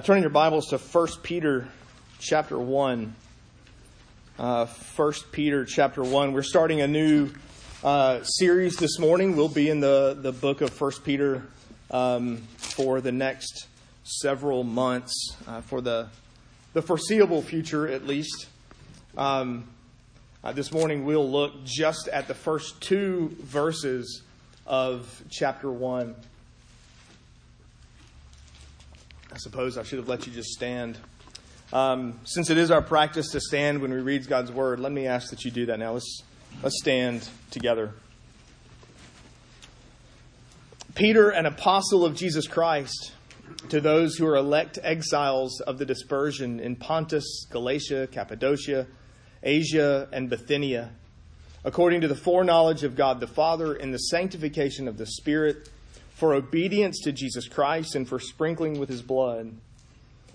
Turn in your Bibles to 1 Peter chapter 1. 1 Peter chapter 1. We're starting a new series this morning. We'll be in the book of 1 Peter for the next several months, for the foreseeable future at least. This morning we'll look just at the first two verses of chapter 1. I suppose I should have let you just stand. Since it is our practice to stand when we read God's Word, let me ask that you do that now. Let's stand together. Peter, an apostle of Jesus Christ, to those who are elect exiles of the dispersion in Pontus, Galatia, Cappadocia, Asia, and Bithynia, according to the foreknowledge of God the Father and the sanctification of the Spirit, for obedience to Jesus Christ and for sprinkling with his blood,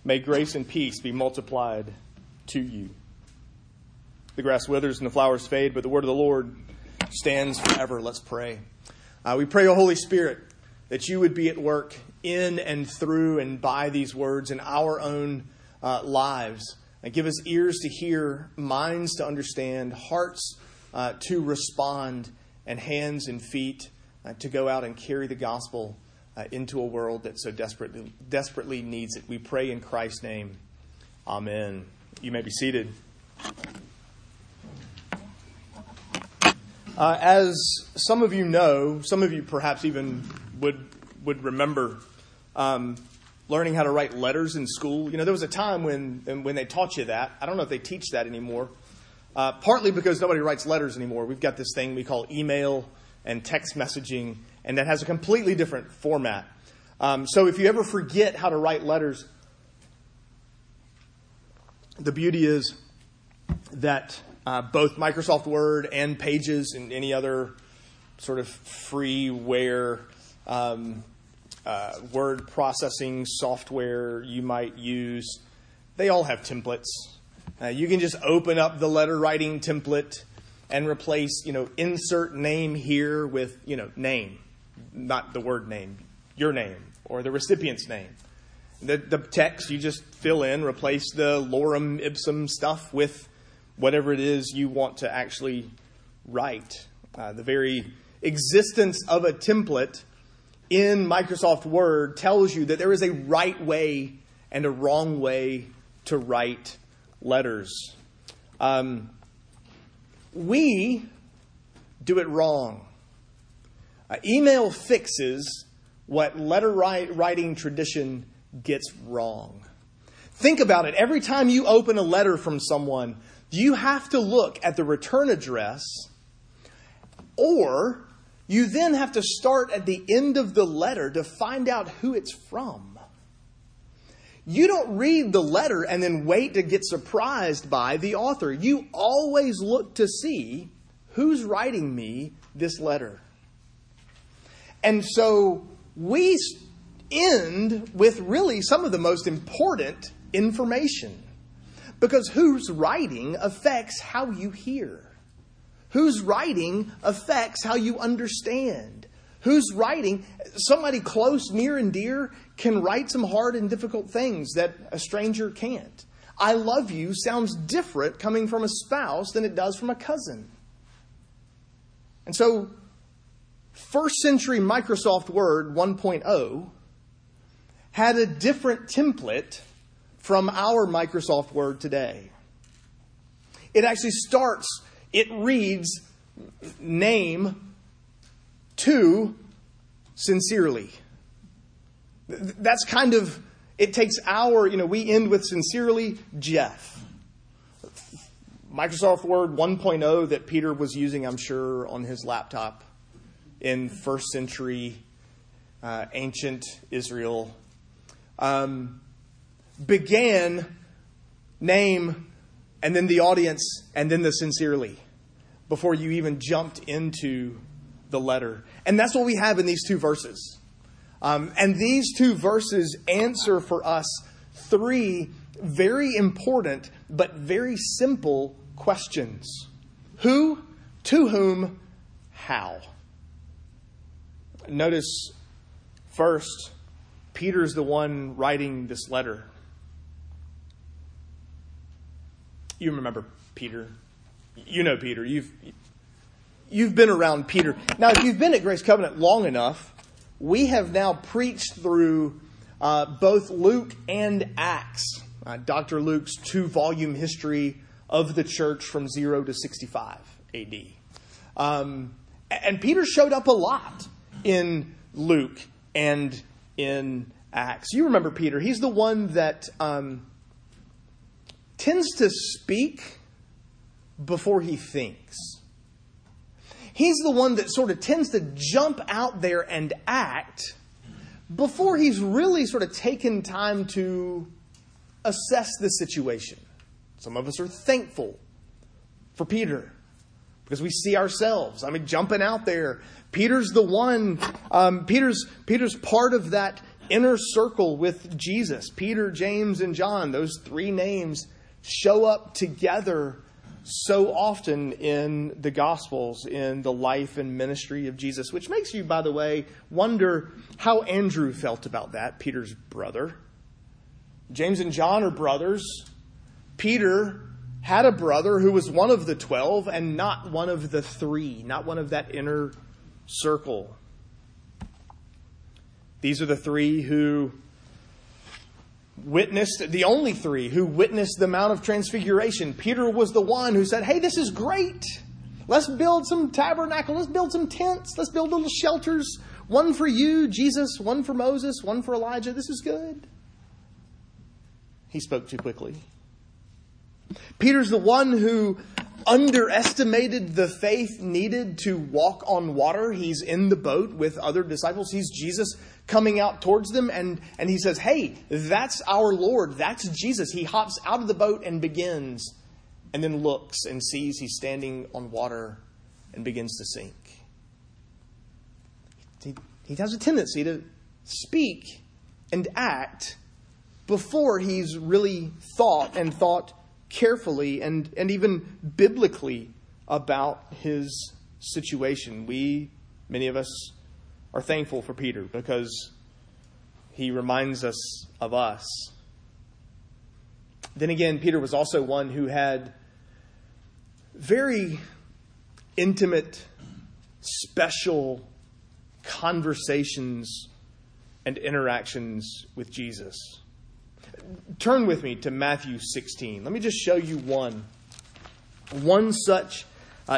may grace and peace be multiplied to you. The grass withers and the flowers fade, but the word of the Lord stands forever. Let's pray. We pray, O Holy Spirit, that you would be at work in and through and by these words in our own lives. And give us ears to hear, minds to understand, hearts to respond, and hands and feet to go out and carry the gospel into a world that so desperately needs it. We pray in Christ's name. Amen. You may be seated. As some of you know, some of you perhaps even would remember learning how to write letters in school. You know, there was a time when they taught you that. I don't know if they teach that anymore, partly because nobody writes letters anymore. We've got this thing we call email and text messaging, and that has a completely different format. So if you ever forget how to write letters, the beauty is that both Microsoft Word and Pages and any other sort of freeware word processing software you might use, they all have templates. You can just open up the letter writing template and replace, insert name here with, name, not the word name, your name, or the recipient's name. The text you just fill in, replace the lorem ipsum stuff with whatever it is you want to actually write. The very existence of a template in Microsoft Word tells you that there is a right way and a wrong way to write letters. We do it wrong. Email fixes what letter writing tradition gets wrong. Think about it. Every time you open a letter from someone, you have to look at the return address, or you then have to start at the end of the letter to find out who it's from. You don't read the letter and then wait to get surprised by the author. You always look to see who's writing me this letter. And so we end with really some of the most important information, because who's writing affects how you hear. Who's writing affects how you understand. Who's writing? Somebody close, near, and dear can write some hard and difficult things that a stranger can't. I love you sounds different coming from a spouse than it does from a cousin. And so, first century Microsoft Word 1.0 had a different template from our Microsoft Word today. It actually starts, it reads, name to sincerely. That's kind of, it takes our, we end with sincerely, Jeff. Microsoft Word 1.0 that Peter was using, I'm sure, on his laptop in first century ancient Israel, began name and then the audience and then the sincerely before you even jumped into the letter. And that's what we have in these two verses. And these two verses answer for us three very important but very simple questions. Who, to whom, how? Notice first, Peter's the one writing this letter. You remember Peter. You know Peter. You've been around Peter. Now, if you've been at Grace Covenant long enough, we have now preached through both Luke and Acts. Dr. Luke's 2-volume history of the church from 0 to 65 A.D. And Peter showed up a lot in Luke and in Acts. You remember Peter. He's the one that tends to speak before he thinks. He's the one that sort of tends to jump out there and act before he's really sort of taken time to assess the situation. Some of us are thankful for Peter because we see ourselves. I mean, jumping out there. Peter's the one. Peter's part of that inner circle with Jesus. Peter, James, and John. Those three names show up together so often in the Gospels, in the life and ministry of Jesus, which makes you, by the way, wonder how Andrew felt about that, Peter's brother. James and John are brothers. Peter had a brother who was one of the 12 and not one of the three, not one of that inner circle. These are the three who witnessed, the only three who witnessed the Mount of Transfiguration. Peter was the one who said, hey, this is great. Let's build some tabernacle. Let's build some tents. Let's build little shelters. One for you, Jesus, one for Moses, one for Elijah. This is good. He spoke too quickly. Peter's the one who underestimated the faith needed to walk on water. He's in the boat with other disciples. He's Jesus coming out towards them. And he says, hey, that's our Lord. That's Jesus. He hops out of the boat and begins, and then looks and sees he's standing on water and begins to sink. He has a tendency to speak and act before he's really thought carefully and even biblically about his situation. Many of us are thankful for Peter because he reminds us of us. Then again, Peter was also one who had very intimate, special conversations and interactions with Jesus. Turn with me to Matthew 16. Let me just show you one such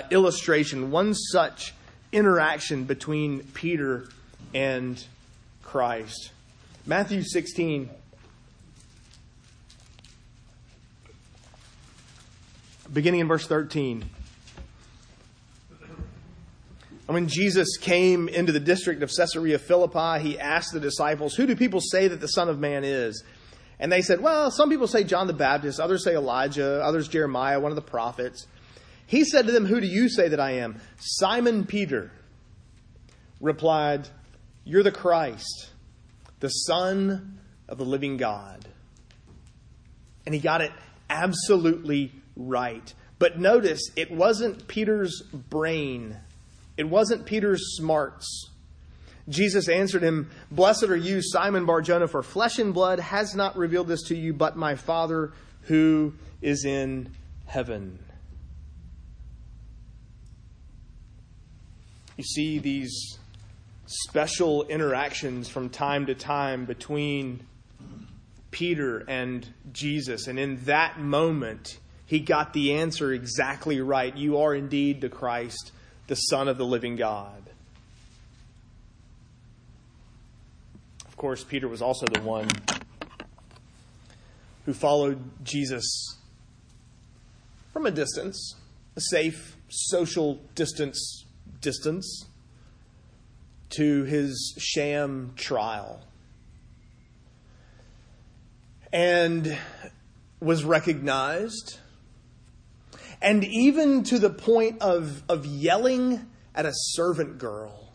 illustration, one such interaction between Peter and Christ. Matthew 16, beginning in verse 13. And when Jesus came into the district of Caesarea Philippi, he asked the disciples, who do people say that the Son of Man is? And they said, well, some people say John the Baptist, others say Elijah, others Jeremiah, one of the prophets. He said to them, who do you say that I am? Simon Peter replied, you're the Christ, the Son of the living God. And he got it absolutely right. But notice, it wasn't Peter's brain. It wasn't Peter's smarts. Jesus answered him, blessed are you, Simon Bar-Jona, for flesh and blood has not revealed this to you, but my Father who is in heaven. You see these special interactions from time to time between Peter and Jesus. And in that moment, he got the answer exactly right. You are indeed the Christ, the Son of the living God. Of course, Peter was also the one who followed Jesus from a distance, a safe social distance, to his sham trial, and was recognized, and even to the point of yelling at a servant girl,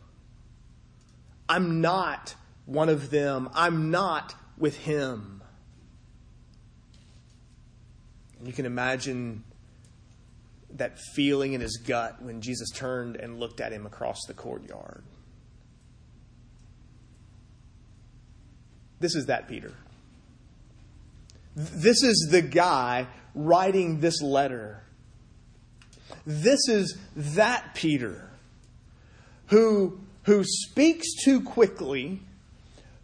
I'm not one of them. I'm not with him. And you can imagine that feeling in his gut when Jesus turned and looked at him across the courtyard. This is that Peter. This is the guy writing this letter. This is that Peter who speaks too quickly,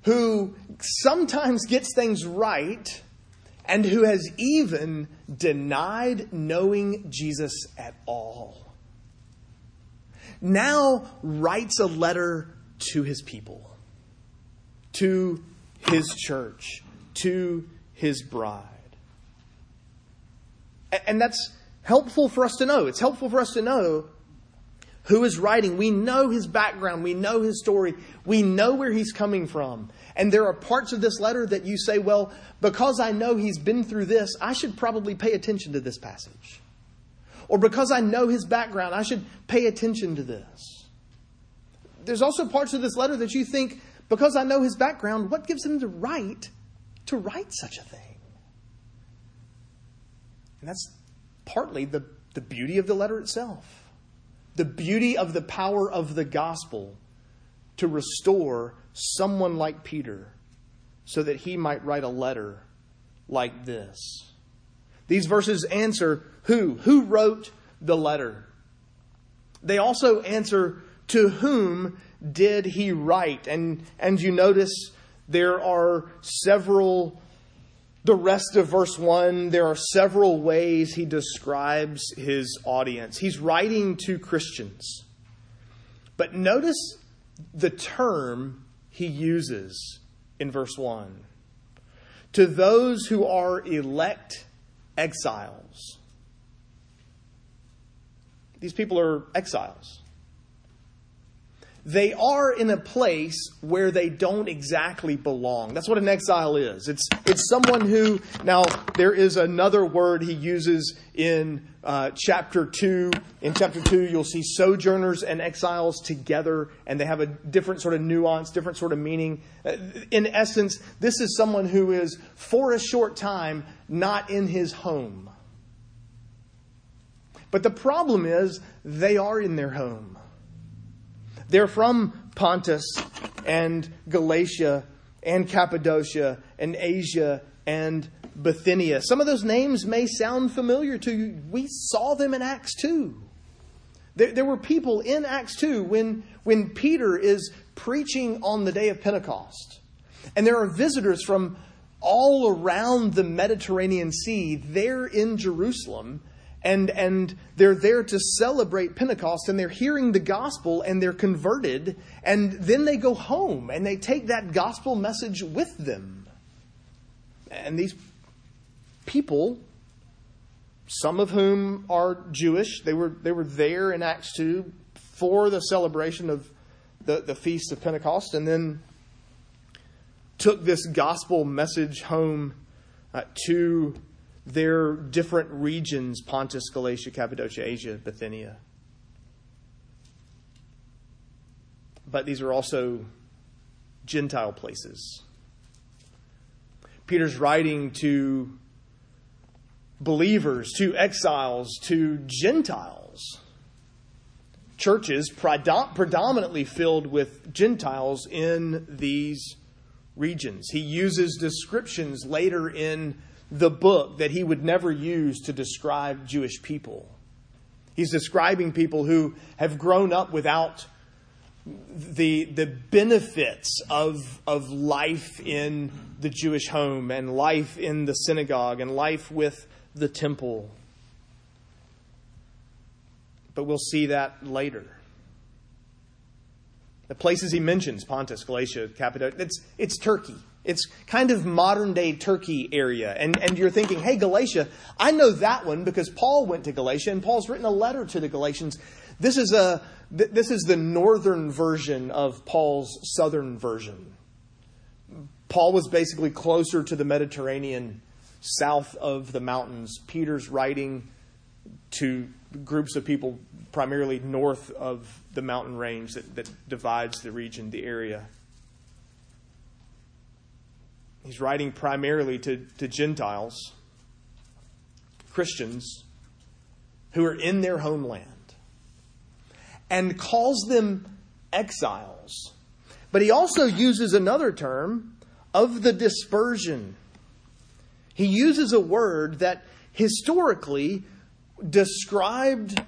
who sometimes gets things right, and who has even denied knowing Jesus at all, now writes a letter to his people, to his church, to his bride. And that's helpful for us to know. It's helpful for us to know who is writing. We know his background. We know his story. We know where he's coming from. And there are parts of this letter that you say, well, because I know he's been through this, I should probably pay attention to this passage. Or because I know his background, I should pay attention to this. There's also parts of this letter that you think, because I know his background, what gives him the right to write such a thing? And that's partly the beauty of the letter itself. The beauty of the power of the gospel to restore someone like Peter so that he might write a letter like this. These verses answer who? Who wrote the letter? They also answer to whom did he write? And you notice there are several, the rest of verse 1, there are several ways he describes his audience. He's writing to Christians. But notice the term he uses in verse 1. To those who are elect exiles. These people are exiles. They are in a place where they don't exactly belong. That's what an exile is. It's someone who, now there is another word he uses in chapter 2. In chapter 2, you'll see sojourners and exiles together, and they have a different sort of nuance, different sort of meaning. In essence, this is someone who is, for a short time, not in his home. But the problem is, they are in their home. They're from Pontus and Galatia and Cappadocia and Asia and Bithynia. Some of those names may sound familiar to you. We saw them in Acts 2. There were people in Acts 2 when Peter is preaching on the day of Pentecost. And there are visitors from all around the Mediterranean Sea. They're in Jerusalem. And they're there to celebrate Pentecost, and they're hearing the gospel, and they're converted, and then they go home, and they take that gospel message with them. And these people, some of whom are Jewish, they were there in Acts 2 for the celebration of the Feast of Pentecost, and then took this gospel message home to their different regions, Pontus, Galatia, Cappadocia, Asia, Bithynia. But these are also Gentile places. Peter's writing to believers, to exiles, to Gentiles. Churches predominantly filled with Gentiles in these regions. He uses descriptions later in the book that he would never use to describe Jewish people. He's describing people who have grown up without the benefits of life in the Jewish home and life in the synagogue and life with the temple. But we'll see that later. The places he mentions, Pontus, Galatia, Cappadocia, it's Turkey. It's kind of modern-day Turkey area. And you're thinking, hey, Galatia, I know that one because Paul went to Galatia, and Paul's written a letter to the Galatians. This is the northern version of Paul's southern version. Paul was basically closer to the Mediterranean, south of the mountains. Peter's writing to groups of people primarily north of the mountain range that divides the region, the area. He's writing primarily to Gentiles, Christians, who are in their homeland, and calls them exiles. But he also uses another term, of the dispersion. He uses a word that historically described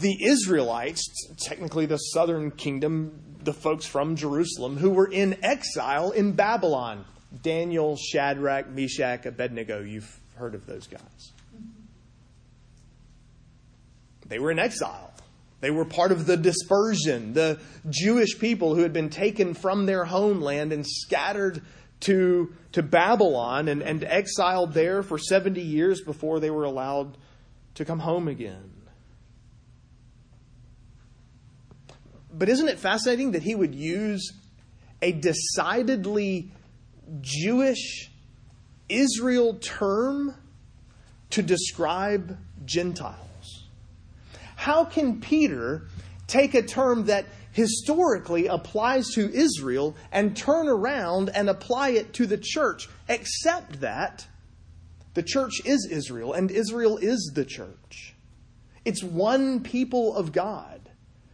the Israelites, technically the southern kingdom, the folks from Jerusalem, who were in exile in Babylon. Daniel, Shadrach, Meshach, Abednego, you've heard of those guys. They were in exile. They were part of the dispersion, the Jewish people who had been taken from their homeland and scattered to Babylon and exiled there for 70 years before they were allowed to come home again. But isn't it fascinating that he would use a decidedly Jewish Israel term to describe Gentiles? How can Peter take a term that historically applies to Israel and turn around and apply it to the church, except that the church is Israel and Israel is the church? It's one people of God.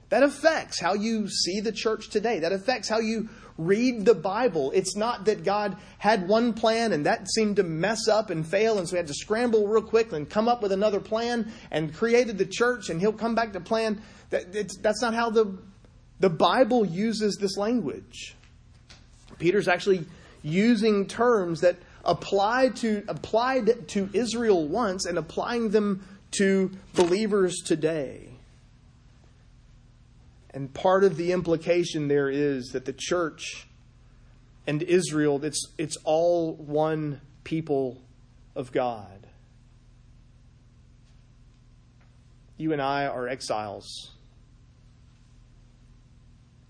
That affects how you see the church today. That affects how you read the Bible. It's not that God had one plan and that seemed to mess up and fail, and so he had to scramble real quick and come up with another plan and created the church, and he'll come back to plan. That's not how the Bible uses this language. Peter's actually using terms that applied to Israel once and applying them to believers today. And part of the implication there is that the church and Israel, it's all one people of God. You and I are exiles.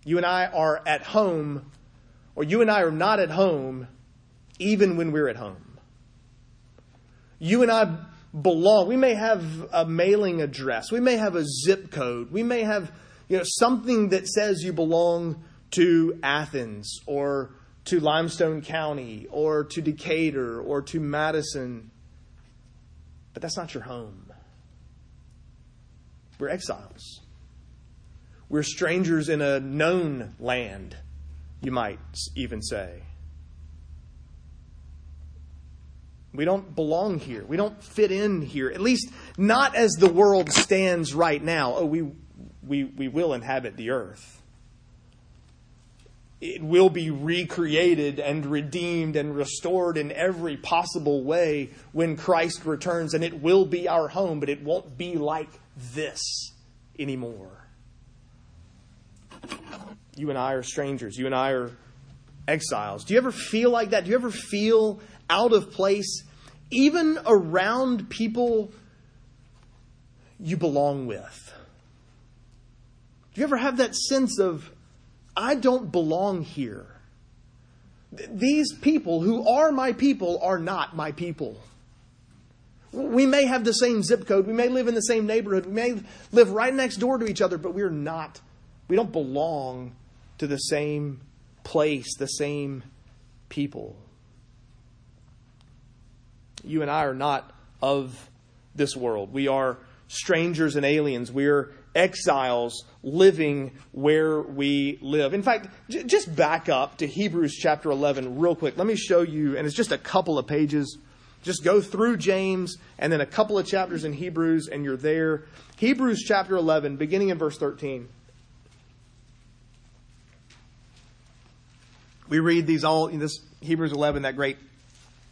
You and I are at home, or you and I are not at home, even when we're at home. You and I belong. We may have a mailing address. We may have a zip code. We may have something that says you belong to Athens or to Limestone County or to Decatur or to Madison. But that's not your home. We're exiles. We're strangers in a known land, you might even say. We don't belong here. We don't fit in here, at least not as the world stands right now. Oh, we will inhabit the earth. It will be recreated and redeemed and restored in every possible way when Christ returns, and it will be our home, but it won't be like this anymore. You and I are strangers. You and I are exiles. Do you ever feel like that? Do you ever feel out of place, even around people you belong with? Do you ever have that sense of, I don't belong here? These people who are my people are not my people. We may have the same zip code. We may live in the same neighborhood. We may live right next door to each other, but we don't belong to the same place, the same people. You and I are not of this world. We are strangers and aliens. We are exiles living where we live. In fact, just back up to Hebrews chapter 11 real quick. Let me show you, and it's just a couple of pages. Just go through James and then a couple of chapters in Hebrews and you're there. Hebrews chapter 11, beginning in verse 13. We read these all in this Hebrews 11, that great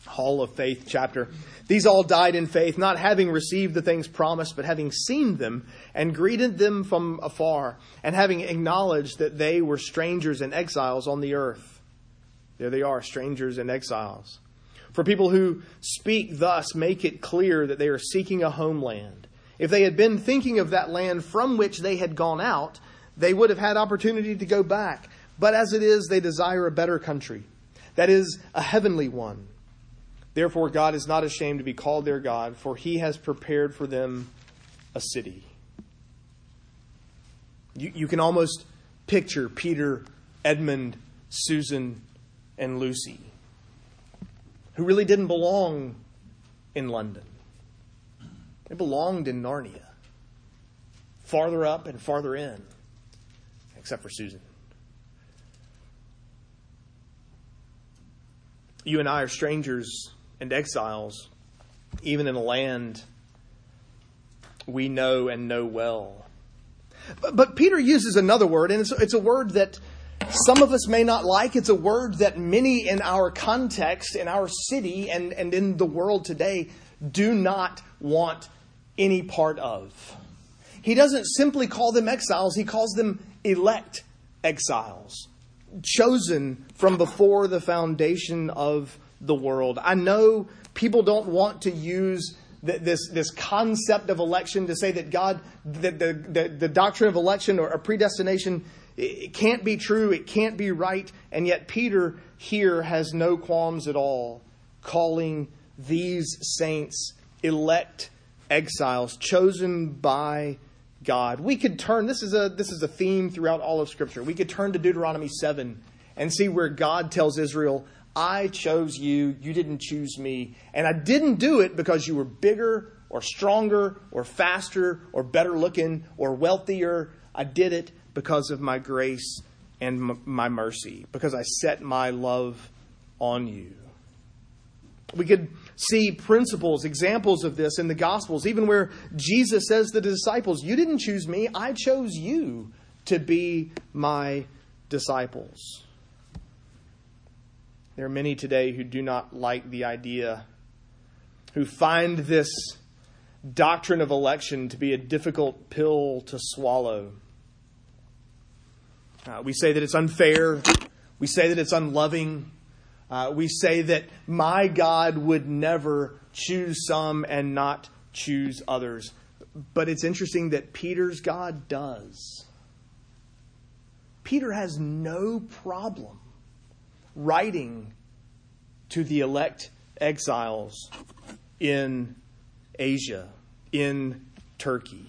Hall of Faith chapter. These all died in faith, not having received the things promised, but having seen them and greeted them from afar, and having acknowledged that they were strangers and exiles on the earth. There they are, strangers and exiles. For people who speak thus make it clear that they are seeking a homeland. If they had been thinking of that land from which they had gone out, they would have had opportunity to go back. But as it is, they desire a better country, that is, a heavenly one. Therefore, God is not ashamed to be called their God, for he has prepared for them a city. You can almost picture Peter, Edmund, Susan, and Lucy, who really didn't belong in London. They belonged in Narnia, farther up and farther in, except for Susan. you and I are strangers and exiles, even in a land we know and know well. But Peter uses another word, and it's a word that some of us may not like. It's a word that many in our context, in our city, and in the world today do not want any part of. He doesn't simply call them exiles. He calls them elect exiles, chosen from before the foundation of the world. I know people don't want to use this concept of election to say that God, the doctrine of election or predestination, it can't be true, it can't be right, and yet Peter here has no qualms at all calling these saints elect exiles, chosen by God. We could turn, this is a theme throughout all of Scripture. We could turn to Deuteronomy 7 and see where God tells Israel, I chose you, you didn't choose me, and I didn't do it because you were bigger or stronger or faster or better looking or wealthier. I did it because of my grace and my mercy, because I set my love on you. We could see principles, examples of this in the Gospels, even where Jesus says to the disciples, you didn't choose me, I chose you to be my disciples. There are many today who do not like the idea, who find this doctrine of election to be a difficult pill to swallow. We say that it's unfair. We say that it's unloving. We say that my God would never choose some and not choose others. But it's interesting that Peter's God does. Peter has no problem writing to the elect exiles in Asia, in Turkey.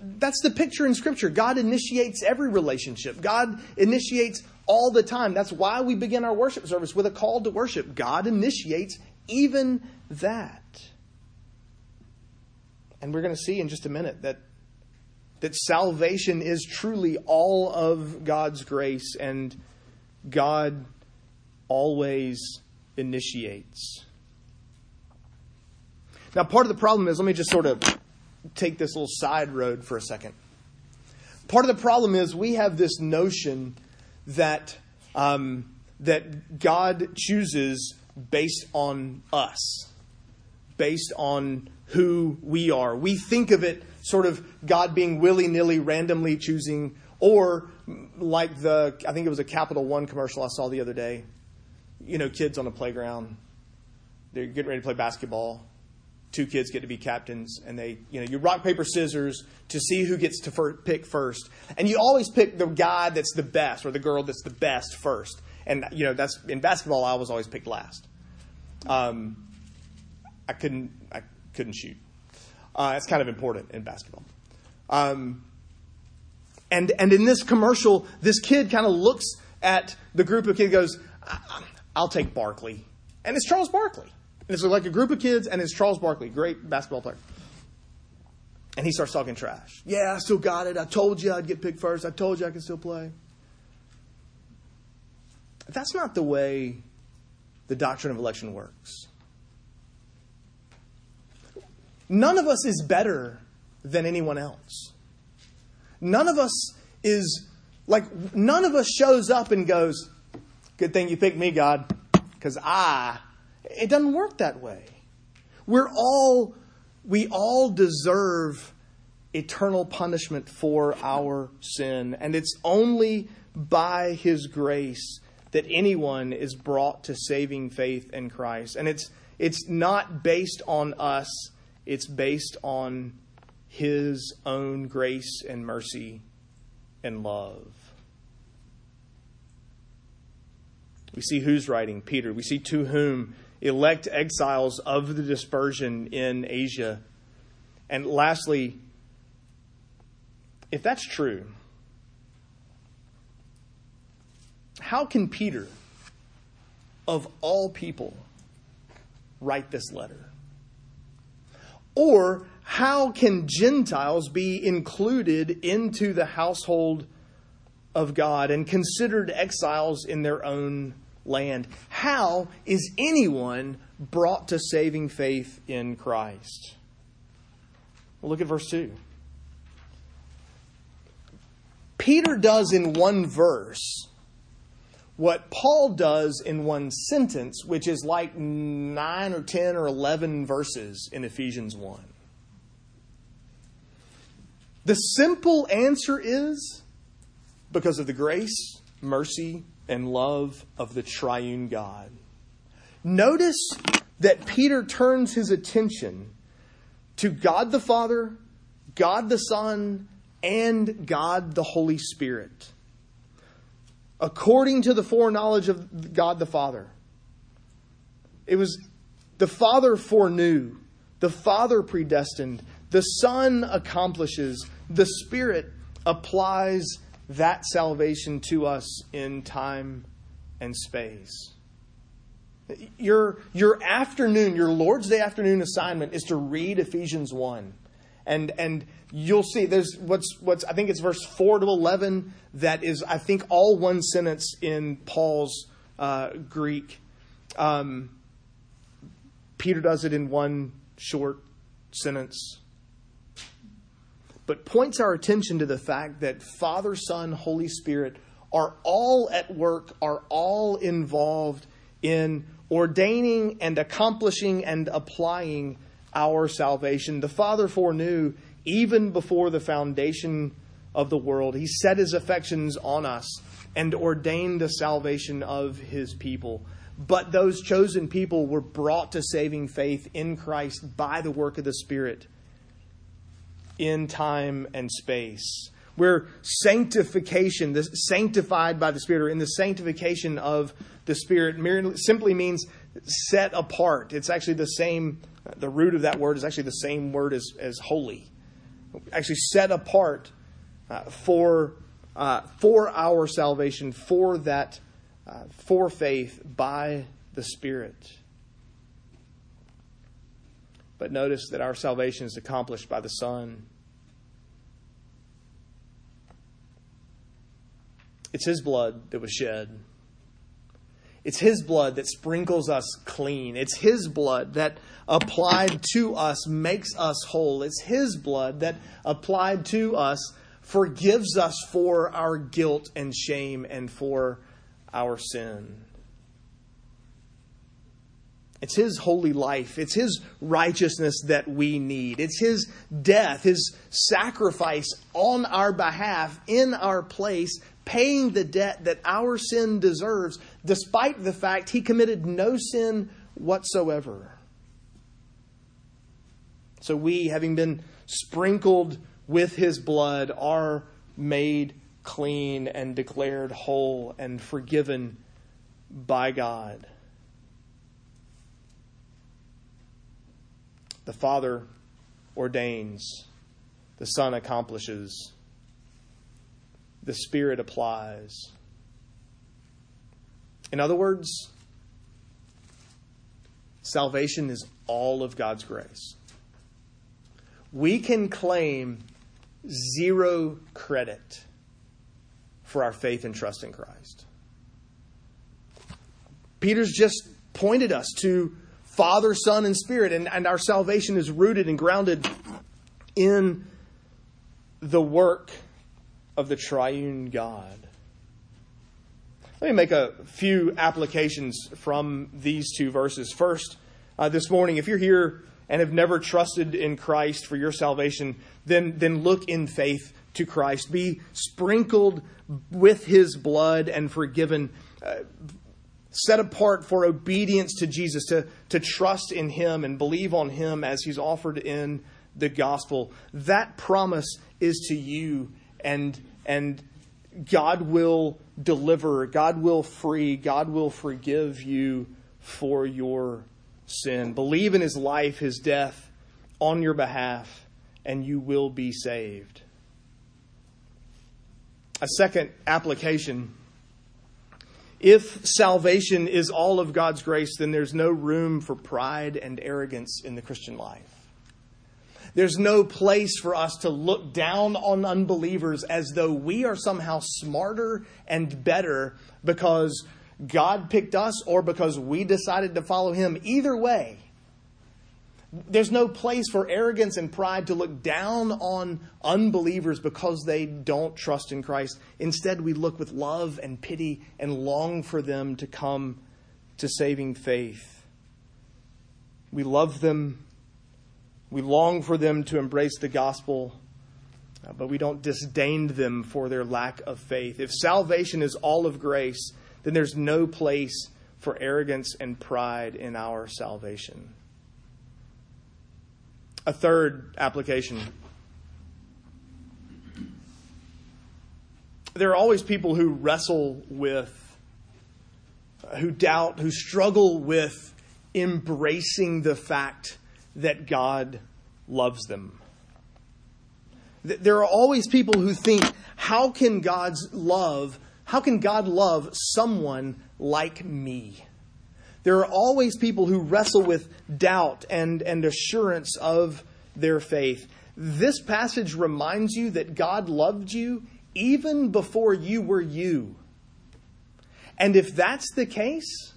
That's the picture in Scripture. God initiates every relationship. God initiates all the time. That's why we begin our worship service with a call to worship. God initiates even that. And we're going to see in just a minute that salvation is truly all of God's grace, and God always initiates. Now, part of the problem is, let me just sort of take this little side road for a second. Part of the problem is we have this notion that God chooses based on us, based on who we are. We think of it sort of God being willy-nilly, randomly choosing, or like I think it was a Capital One commercial I saw the other day. You know, kids on the playground, they're getting ready to play basketball. Two kids get to be captains, and they, you rock, paper, scissors to see who gets to pick first. And you always pick the guy that's the best or the girl that's the best first. And, that's in basketball, I was always picked last. I couldn't shoot. It's kind of important in basketball. And in this commercial, this kid kind of looks at the group of kids and goes, I'll take Barkley. And it's Charles Barkley. And it's like a group of kids, and it's Charles Barkley, great basketball player. And he starts talking trash. Yeah, I still got it. I told you I'd get picked first. I told you I could still play. That's not the way the doctrine of election works. None of us is better than anyone else. None of us shows up and goes, good thing you picked me, God, because It doesn't work that way. We all deserve eternal punishment for our sin. And it's only by His grace that anyone is brought to saving faith in Christ. And it's not based on us. It's based on His own grace and mercy and love. We see who's writing, Peter. We see to whom. Elect exiles of the dispersion in Asia. And lastly, if that's true, how can Peter, of all people, write this letter? Or how can Gentiles be included into the household of God and considered exiles in their own land. How is anyone brought to saving faith in Christ? Well, look at verse 2. Peter does in one verse what Paul does in one sentence, which is like 9 or 10 or 11 verses in Ephesians 1. The simple answer is because of the grace, mercy, and love of the triune God. Notice that Peter turns his attention to God the Father, God the Son, and God the Holy Spirit. According to the foreknowledge of God the Father. It was the Father foreknew, the Father predestined, the Son accomplishes, the Spirit applies that salvation to us in time and space. Your afternoon, your Lord's Day afternoon assignment is to read Ephesians 1. And you'll see there's what's I think it's verse 4 to 11 that is, I think, all one sentence in Paul's Greek. Peter does it in one short sentence. But points our attention to the fact that Father, Son, Holy Spirit are all at work, are all involved in ordaining and accomplishing and applying our salvation. The Father foreknew even before the foundation of the world. He set his affections on us and ordained the salvation of his people. But those chosen people were brought to saving faith in Christ by the work of the Spirit. In time and space. Where sanctification, this sanctified by the Spirit, or in the sanctification of the Spirit, merely simply means set apart. It's actually the same, the root of that word is actually the same word as holy. Actually set apart for our salvation, for that, for faith by the Spirit. But notice that our salvation is accomplished by the Son. It's His blood that was shed. It's His blood that sprinkles us clean. It's His blood that applied to us makes us whole. It's His blood that applied to us forgives us for our guilt and shame and for our sin. It's His holy life. It's His righteousness that we need. It's His death, His sacrifice on our behalf, in our place, paying the debt that our sin deserves, despite the fact He committed no sin whatsoever. So we, having been sprinkled with His blood, are made clean and declared whole and forgiven by God. The Father ordains, the Son accomplishes, the Spirit applies. In other words, salvation is all of God's grace. We can claim zero credit for our faith and trust in Christ. Peter's just pointed us to Father, Son, and Spirit. And our salvation is rooted and grounded in the work of the triune God. Let me make a few applications from these two verses. First, this morning, if you're here and have never trusted in Christ for your salvation, then look in faith to Christ. Be sprinkled with His blood and forgiven, set apart for obedience to Jesus, to trust in Him and believe on Him as He's offered in the gospel. That promise is to you, and God will deliver, God will free, God will forgive you for your sin. Believe in His life, His death on your behalf, and you will be saved. A second application. If salvation is all of God's grace, then there's no room for pride and arrogance in the Christian life. There's no place for us to look down on unbelievers as though we are somehow smarter and better because God picked us or because we decided to follow him. Either way, there's no place for arrogance and pride to look down on unbelievers because they don't trust in Christ. Instead, we look with love and pity and long for them to come to saving faith. We love them. We long for them to embrace the gospel, but we don't disdain them for their lack of faith. If salvation is all of grace, then there's no place for arrogance and pride in our salvation. A third application. There are always people who wrestle with, who doubt, who struggle with embracing the fact that God loves them. There are always people who think, how can God love someone like me? There are always people who wrestle with doubt and assurance of their faith. This passage reminds you that God loved you even before you were you. And if that's the case,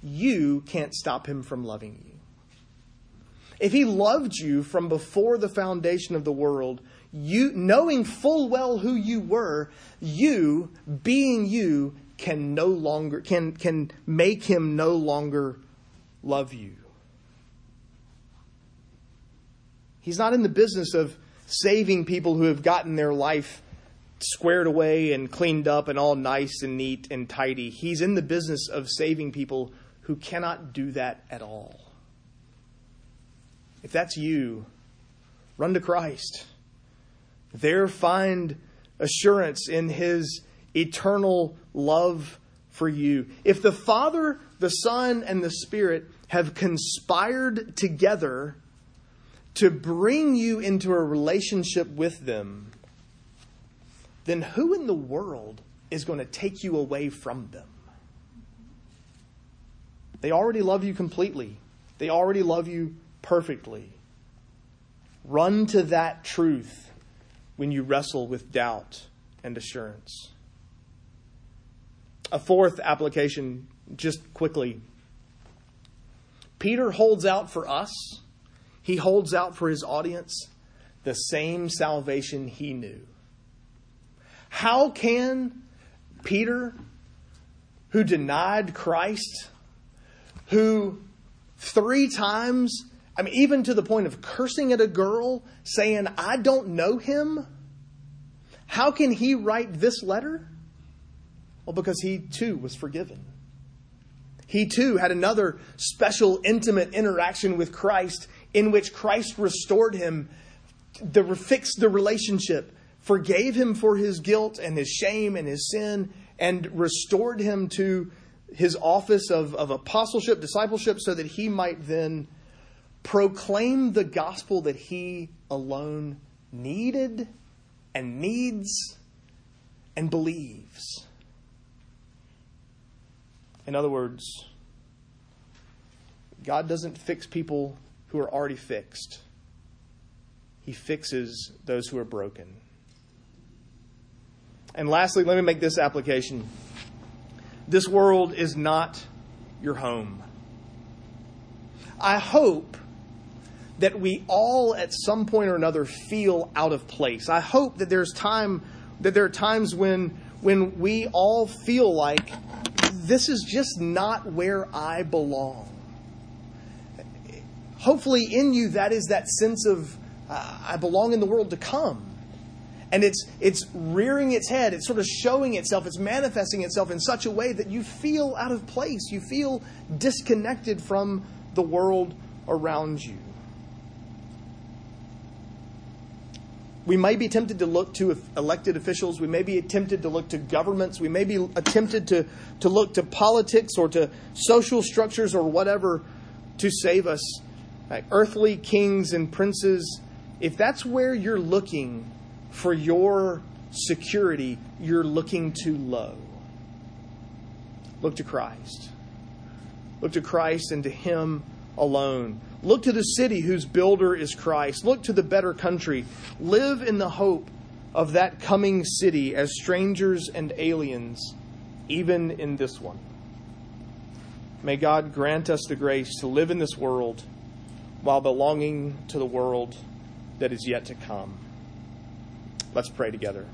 you can't stop him from loving you. If he loved you from before the foundation of the world, you, knowing full well who you were, you, being you, can make him no longer love you. He's not in the business of saving people who have gotten their life squared away and cleaned up and all nice and neat and tidy. He's in the business of saving people who cannot do that at all. If that's you, run to Christ. There find assurance in his eternal love for you. If the Father, the Son, and the Spirit have conspired together to bring you into a relationship with them, then who in the world is going to take you away from them? They already love you completely. They already love you perfectly. Run to that truth when you wrestle with doubt and assurance. A fourth application, just quickly. Peter holds out for us. He holds out for his audience the same salvation he knew. How can Peter, who denied Christ, who 3 times, even to the point of cursing at a girl, saying, I don't know him, how can he write this letter? Well, because he too was forgiven. He too had another special, intimate interaction with Christ in which Christ restored him, fixed the relationship, forgave him for his guilt and his shame and his sin, and restored him to his office of apostleship, discipleship, so that he might then proclaim the gospel that he alone needed and needs and believes. In other words, God doesn't fix people who are already fixed. He fixes those who are broken. And lastly, let me make this application. This world is not your home. I hope that we all at some point or another feel out of place. I hope that there are times when we all feel like this is just not where I belong. Hopefully in you that is that sense of I belong in the world to come. And it's rearing its head. It's sort of showing itself. It's manifesting itself in such a way that you feel out of place. You feel disconnected from the world around you. We may be tempted to look to elected officials. We may be tempted to look to governments. We may be tempted to look to politics or to social structures or whatever to save us. Like earthly kings and princes. If that's where you're looking for your security, you're looking too low. Look to Christ. Look to Christ and to him alone. Look to the city whose builder is Christ. Look to the better country. Live in the hope of that coming city as strangers and aliens, even in this one. May God grant us the grace to live in this world while belonging to the world that is yet to come. Let's pray together.